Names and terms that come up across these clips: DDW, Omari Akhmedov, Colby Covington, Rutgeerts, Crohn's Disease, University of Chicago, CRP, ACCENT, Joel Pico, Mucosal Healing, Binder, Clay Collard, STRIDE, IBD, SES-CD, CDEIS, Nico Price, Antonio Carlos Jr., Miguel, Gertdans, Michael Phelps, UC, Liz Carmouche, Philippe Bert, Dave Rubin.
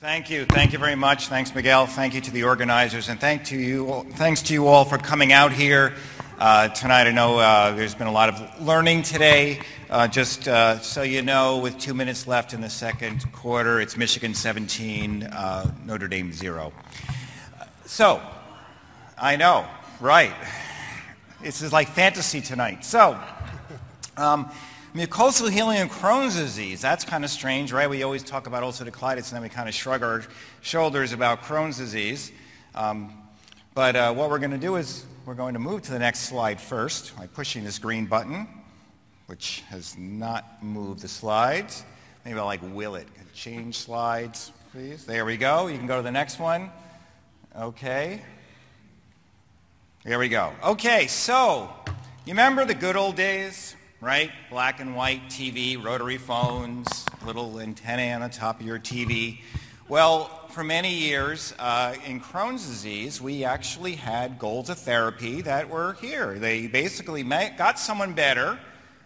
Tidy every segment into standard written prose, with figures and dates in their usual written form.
Thank you. Thank you very much. Thanks, Miguel. Thank you to the organizers, and thanks to you all for coming out here tonight. I know there's been a lot of learning today. Just so you know, with 2 minutes left in the second quarter, it's Michigan 17, Notre Dame 0. So, I know, right? This is like fantasy tonight. So, mucosal healing and Crohn's disease, that's kind of strange, right? We always talk about ulcerative colitis, and then we kind of shrug our shoulders about Crohn's disease. But what we're going to do is we're going to move to the next slide first by pushing this green button, which has not moved the slides. Maybe I'll will it. Change slides, please. There we go. You can go to the next one. Okay. There we go. Okay, so you remember the good old days? Right? Black and white TV, rotary phones, little antennae on the top of your TV. Well, for many years, in Crohn's disease, we actually had goals of therapy that were here. They basically got someone better,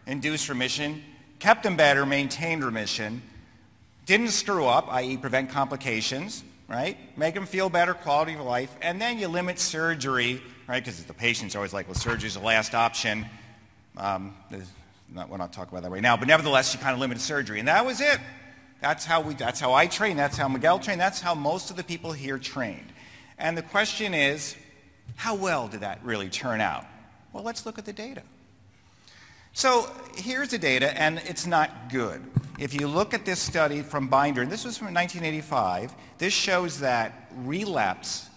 induced remission, kept them better, maintained remission, didn't screw up, i.e. prevent complications, right? Make them feel better, quality of life, and then you limit surgery, right? Because the patient's always like, well, surgery's the last option. We're not talking about that right now, but nevertheless, you kind of limited surgery, and that was it. That's how I trained. That's how Miguel trained. That's how most of the people here trained. And the question is, how well did that really turn out? Well, let's look at the data. So here's the data, and it's not good. If you look at this study from Binder, and this was from 1985, this shows that relapse,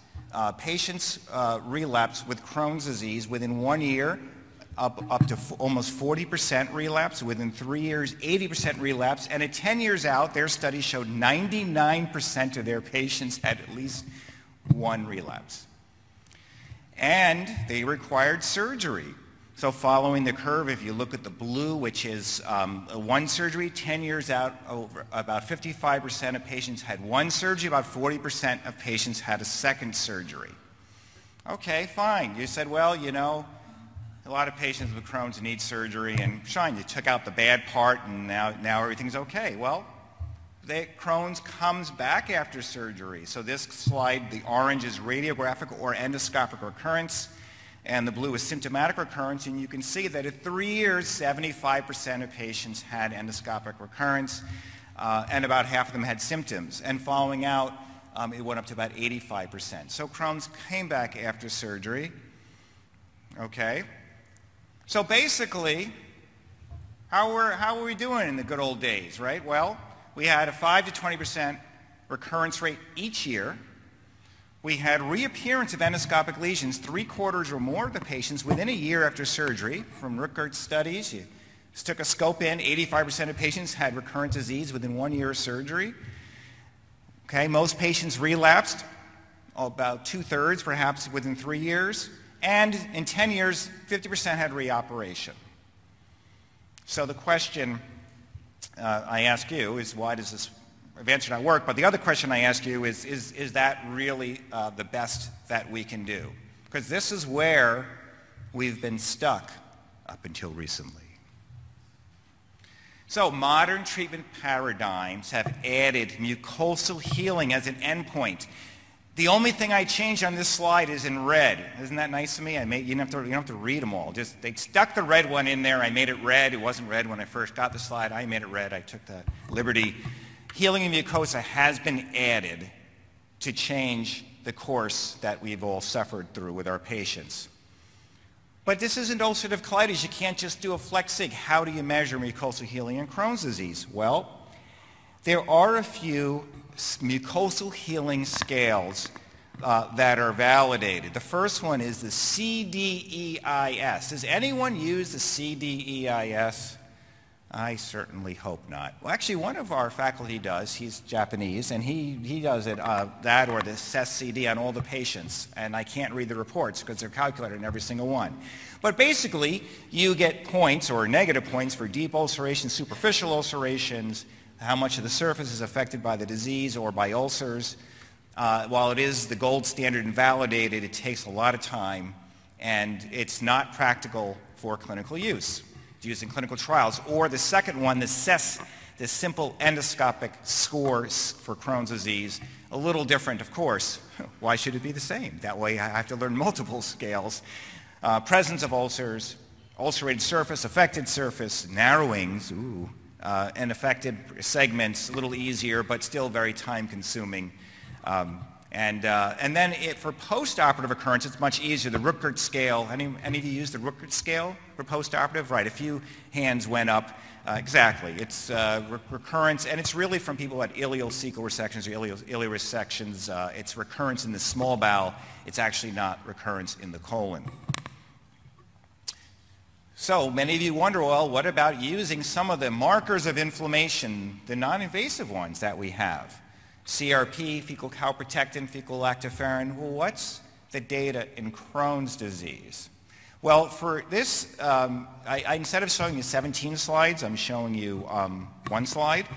patients relapse with Crohn's disease within 1 year, up to almost 40% relapse, within 3 years, 80% relapse, and at 10 years out, their study showed 99% of their patients had at least one relapse. And they required surgery. So following the curve, if you look at the blue, which is one surgery, 10 years out, over about 55% of patients had one surgery, about 40% of patients had a second surgery. Okay, fine. You said, well, you know, a lot of patients with Crohn's need surgery, and shine, you took out the bad part, and now everything's okay. Well, Crohn's comes back after surgery. So this slide, the orange is radiographic or endoscopic recurrence, and the blue is symptomatic recurrence, and you can see that at 3 years, 75% of patients had endoscopic recurrence, and about half of them had symptoms. And following out, it went up to about 85%. So Crohn's came back after surgery, okay? So basically, how were we doing in the good old days, right? Well, we had a 5 to 20% recurrence rate each year. We had reappearance of endoscopic lesions, 3/4 or more of the patients within a year after surgery. From Rutgeerts studies, you took a scope in, 85% of patients had recurrent disease within 1 year of surgery. Okay, most patients relapsed, about 2/3 perhaps within 3 years. And in 10 years, 50% had reoperation. So the question I ask you is, why does this adventure not work? But the other question I ask you is that really the best that we can do? Because this is where we've been stuck up until recently. So modern treatment paradigms have added mucosal healing as an endpoint. The only thing I changed on this slide is in red. Isn't that nice of me? You don't have to read them all. Just they stuck the red one in there. I made it red. It wasn't red when I first got the slide. I made it red. I took that liberty. Healing in mucosa has been added to change the course that we've all suffered through with our patients. But this isn't ulcerative colitis. You can't just do a FLEX-SIG. How do you measure mucosal healing in Crohn's disease? Well, there are a few mucosal healing scales that are validated. The first one is the CDEIS. Does anyone use the CDEIS? I certainly hope not. Well, actually, one of our faculty does. He's Japanese, and he does it, that or the SES-CD on all the patients. And I can't read the reports because they're calculated in every single one. But basically, you get points or negative points for deep ulceration, superficial ulcerations, how much of the surface is affected by the disease or by ulcers. While it is the gold standard and validated, it takes a lot of time, and it's not practical for clinical use. It's used in clinical trials. Or the second one, the this simple endoscopic score for Crohn's disease. A little different, of course. Why should it be the same? That way I have to learn multiple scales. Presence of ulcers, ulcerated surface, affected surface, narrowings, and affected segments, a little easier, but still very time-consuming. And then for post-operative occurrence, it's much easier. The Rutgeerts scale, any of you use the Rutgeerts scale for post-operative? Right, a few hands went up. Exactly, it's recurrence, and it's really from people at ileocecal resections or ileal resections. It's recurrence in the small bowel. It's actually not recurrence in the colon. So many of you wonder, well, what about using some of the markers of inflammation, the non-invasive ones that we have? CRP, fecal calprotectin, fecal lactoferrin. Well, what's the data in Crohn's disease? Well, for this, instead of showing you 17 slides, I'm showing you one slide.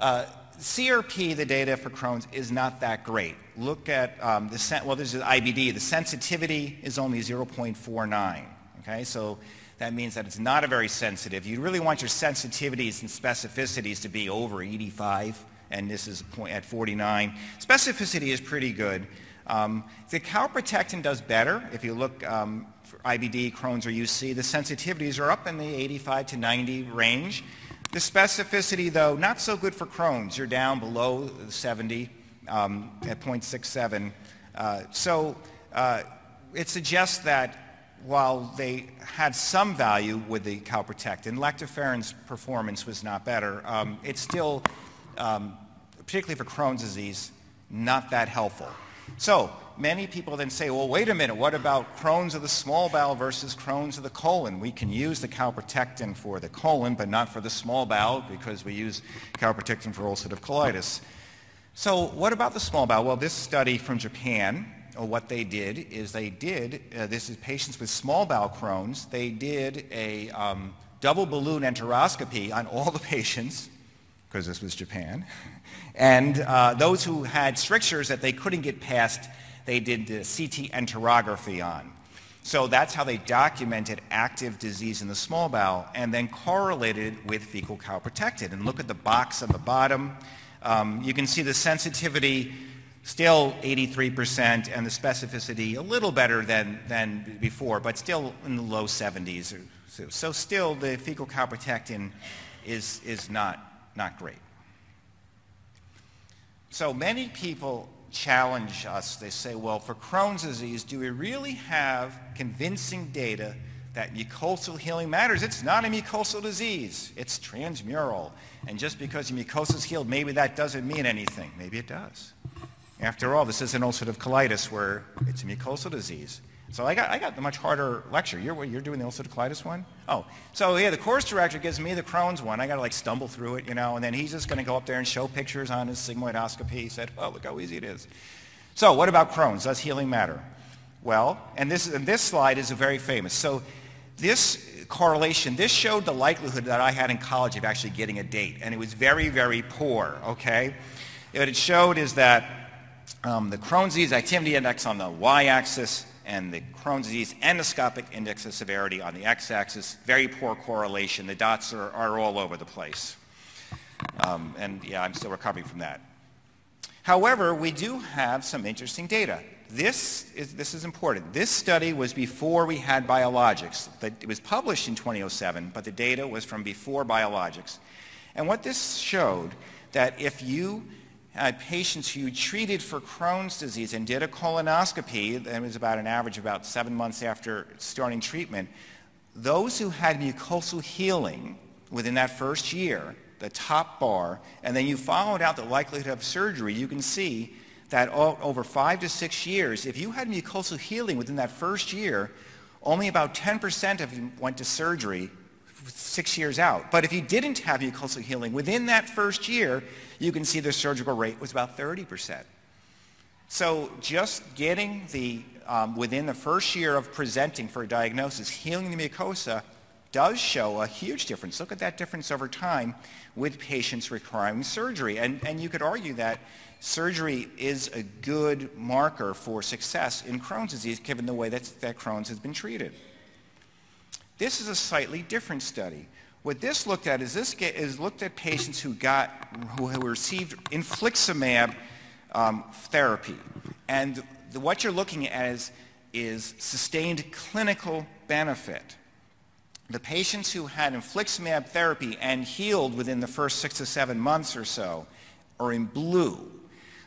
CRP, the data for Crohn's, is not that great. Look at this is IBD. The sensitivity is only 0.49, okay? So that means that it's not a very sensitive. You really want your sensitivities and specificities to be over 85. And this is at 49. Specificity is pretty good. The calprotectin does better. If you look for IBD, Crohn's, or UC, the sensitivities are up in the 85 to 90 range. The specificity, though, not so good for Crohn's. You're down below 70 at 0.67. It suggests that while they had some value with the calprotectin, lactoferrin's performance was not better. It's still... particularly for Crohn's disease, not that helpful. So many people then say, well, wait a minute, what about Crohn's of the small bowel versus Crohn's of the colon? We can use the calprotectin for the colon, but not for the small bowel, because we use calprotectin for ulcerative colitis. So what about the small bowel? Well, this study from Japan, what they did is they did, this is patients with small bowel Crohn's, they did a double balloon enteroscopy on all the patients, because this was Japan, and those who had strictures that they couldn't get past, they did the CT enterography on. So that's how they documented active disease in the small bowel and then correlated it with fecal calprotectin. And look at the box on the bottom. You can see the sensitivity still 83% and the specificity a little better than before, but still in the low 70s. So still the fecal calprotectin is not great. So many people challenge us. They say, well, for Crohn's disease, do we really have convincing data that mucosal healing matters? It's not a mucosal disease. It's transmural. And just because your mucosa is healed, maybe that doesn't mean anything. Maybe it does. After all, this isn't ulcerative colitis where it's a mucosal disease. So I got the much harder lecture. You're doing the ulcerative colitis one? Oh, so yeah, the course director gives me the Crohn's one. I got to like stumble through it, you know, and then he's just going to go up there and show pictures on his sigmoidoscopy. He said, oh, look how easy it is. So what about Crohn's? Does healing matter? Well, and this slide is a very famous. So this correlation, this showed the likelihood that I had in college of actually getting a date, and it was very, very poor, okay? What it showed is that the Crohn's disease activity index on the y-axis and the Crohn's disease endoscopic index of severity on the x-axis, very poor correlation. The dots are all over the place. And yeah, I'm still recovering from that. However, we do have some interesting data. This is important. This study was before we had biologics. It was published in 2007, but the data was from before biologics. And what this showed, that if you patients who treated for Crohn's disease and did a colonoscopy, that was about an average about 7 months after starting treatment, those who had mucosal healing within that first year, the top bar, and then you followed out the likelihood of surgery, you can see that over 5 to 6 years, if you had mucosal healing within that first year, only about 10% of you went to surgery 6 years out. But if you didn't have mucosal healing within that first year, you can see the surgical rate was about 30%. So just getting the, within the first year of presenting for a diagnosis, healing the mucosa does show a huge difference. Look at that difference over time with patients requiring surgery. And you could argue that surgery is a good marker for success in Crohn's disease, given the way that Crohn's has been treated. This is a slightly different study. What this looked at is looked at patients who received infliximab therapy, and what you're looking at is sustained clinical benefit. The patients who had infliximab therapy and healed within the first 6 to 7 months or so are in blue.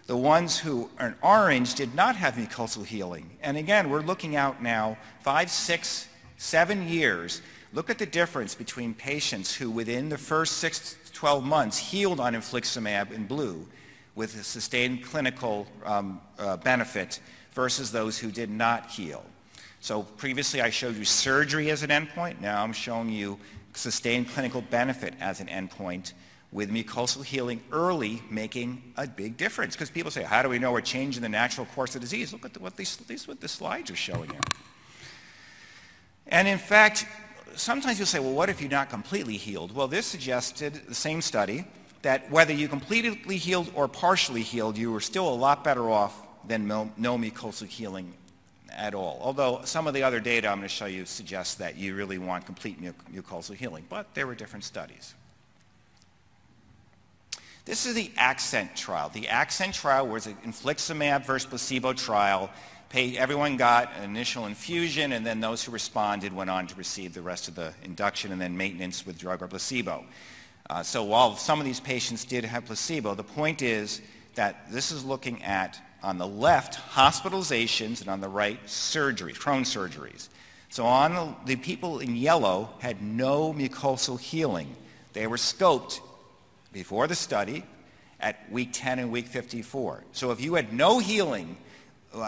The ones who are in orange did not have mucosal healing. And again, we're looking out now 5, 6, 7 years. Look at the difference between patients who within the first 6 to 12 months healed on infliximab in blue with a sustained clinical benefit versus those who did not heal. So previously I showed you surgery as an endpoint. Now I'm showing you sustained clinical benefit as an endpoint with mucosal healing early making a big difference. Because people say, how do we know a change in the natural course of disease? Look at what the slides are showing you. And in fact, sometimes you'll say, well, what if you're not completely healed? Well, this suggested, the same study, that whether you completely healed or partially healed, you were still a lot better off than no mucosal healing at all. Although some of the other data I'm going to show you suggests that you really want complete mucosal healing. But there were different studies. This is the ACCENT trial. The ACCENT trial was an infliximab versus placebo trial. Everyone got an initial infusion, and then those who responded went on to receive the rest of the induction and then maintenance with drug or placebo. So while some of these patients did have placebo, the point is that this is looking at, on the left, hospitalizations, and on the right, surgeries, Crohn's surgeries. So on the people in yellow had no mucosal healing. They were scoped before the study at week 10 and week 54. So if you had no healing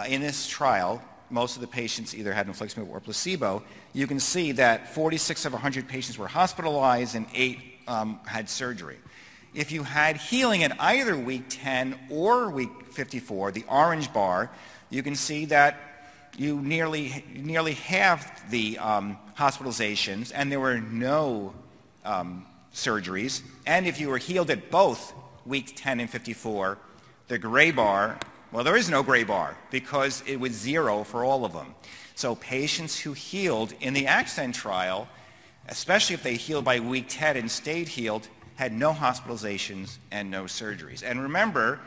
in this trial, most of the patients either had infliximab or placebo. You can see that 46 of 100 patients were hospitalized and 8 had surgery. If you had healing at either week 10 or week 54, the orange bar, you can see that you nearly halved the hospitalizations, and there were no surgeries. And if you were healed at both week 10 and 54, the gray bar, well, there is no gray bar because it was 0 for all of them. So patients who healed in the ACCENT trial, especially if they healed by week 10 and stayed healed, had no hospitalizations and no surgeries. And remember,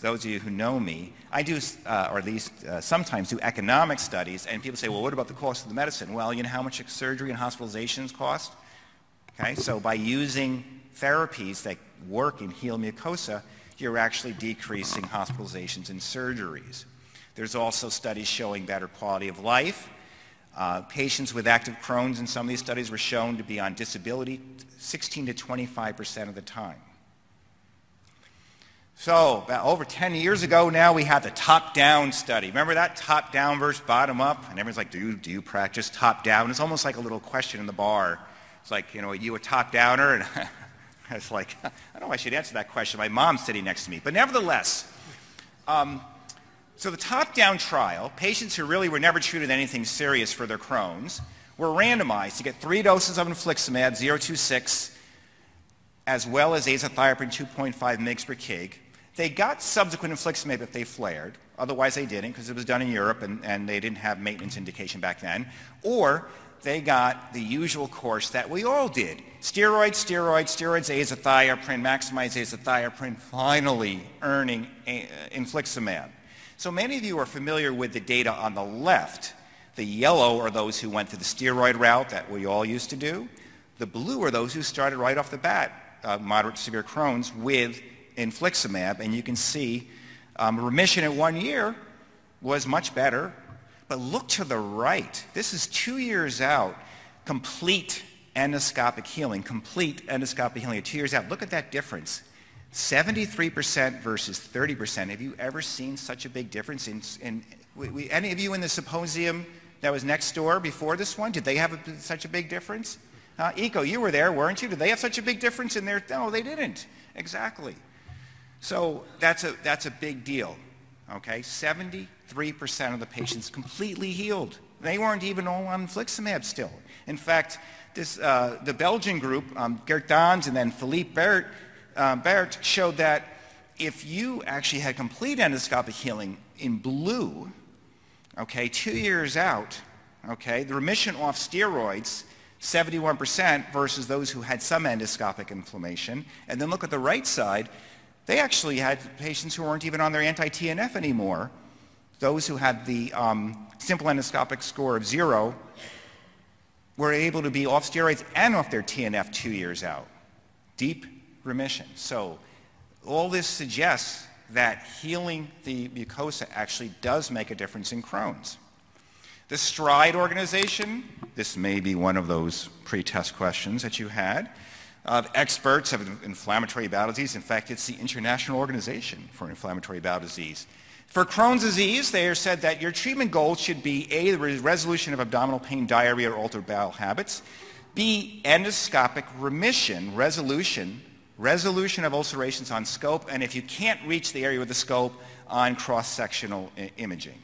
those of you who know me, I do, or at least sometimes do economic studies, and people say, well, what about the cost of the medicine? Well, you know how much surgery and hospitalizations cost? Okay, so by using therapies that work and heal mucosa, you're actually decreasing hospitalizations and surgeries. There's also studies showing better quality of life. Patients with active Crohn's in some of these studies were shown to be on disability 16% to 25% of the time. So about over 10 years ago now, we had the top-down study. Remember that top-down versus bottom-up? And everyone's like, do you practice top-down? It's almost like a little question in the bar. It's like, you know, are you a top-downer? And I was like, I don't know if I should answer that question. My mom's sitting next to me. But nevertheless, so the top-down trial, patients who really were never treated anything serious for their Crohn's were randomized to get 3 doses of infliximab, 0.26, as well as azathioprine 2.5 mg per kg. They got subsequent infliximab if they flared. Otherwise, they didn't, because it was done in Europe, and they didn't have maintenance indication back then. Or they got the usual course that we all did. Steroids, steroids, steroids, azathioprine, maximize azathioprine, finally earning infliximab. So many of you are familiar with the data on the left. The yellow are those who went to the steroid route that we all used to do. The blue are those who started right off the bat, moderate to severe Crohn's, with infliximab. And you can see remission at 1 year was much better. But look to the right. This is 2 years out, complete endoscopic healing, at 2 years out. Look at that difference, 73% versus 30%. Have you ever seen such a big difference? Any of you in the symposium that was next door before this one, did they have such a big difference? Eco, you were there, weren't you? Did they have such a big difference in their? No, they didn't. Exactly. So that's a big deal. Okay, 73% of the patients completely healed. They weren't even all on infliximab still. In fact, this the Belgian group, Gertdans and then Philippe Bert, showed that if you actually had complete endoscopic healing in blue, okay, 2 years out, okay, the remission off steroids, 71% versus those who had some endoscopic inflammation. And then look at the right side. They actually had patients who weren't even on their anti-TNF anymore. Those who had the simple endoscopic score of 0 were able to be off steroids and off their TNF 2 years out. Deep remission. So all this suggests that healing the mucosa actually does make a difference in Crohn's. The STRIDE organization, this may be one of those pre-test questions that you had, of experts of inflammatory bowel disease. In fact, it's the International Organization for Inflammatory Bowel Disease. For Crohn's disease, they are said that your treatment goals should be A, the resolution of abdominal pain, diarrhea, or altered bowel habits, B, endoscopic remission, resolution of ulcerations on scope, and if you can't reach the area with the scope, on cross-sectional imaging.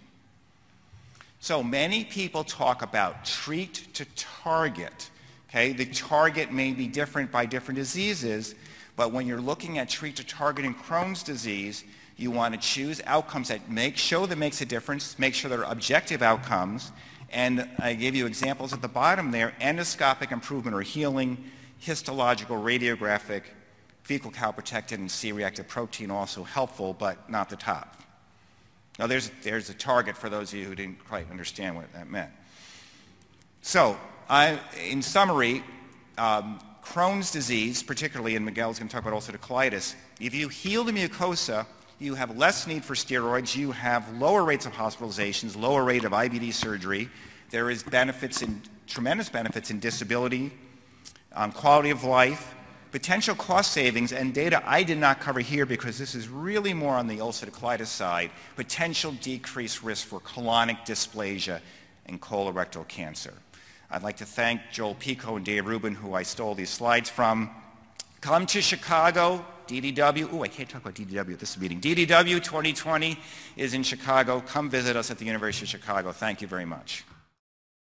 So many people talk about treat to target. Okay, the target may be different by different diseases, but when you're looking at treat to target in Crohn's disease, you want to choose outcomes that makes a difference, make sure they're objective outcomes, and I gave you examples at the bottom there: endoscopic improvement or healing, histological, radiographic, fecal calprotectin, and C-reactive protein also helpful, but not the top. Now there's a target for those of you who didn't quite understand what that meant. So, in summary, Crohn's disease, particularly, and Miguel's going to talk about ulcerative colitis, if you heal the mucosa, you have less need for steroids, you have lower rates of hospitalizations, lower rate of IBD surgery, there is benefits in, tremendous benefits in disability, quality of life, potential cost savings, and data I did not cover here because this is really more on the ulcerative colitis side, potential decreased risk for colonic dysplasia and colorectal cancer. I'd like to thank Joel Pico and Dave Rubin, who I stole these slides from. Come to Chicago, DDW. Oh, I can't talk about DDW at this meeting. DDW 2020 is in Chicago. Come visit us at the University of Chicago. Thank you very much.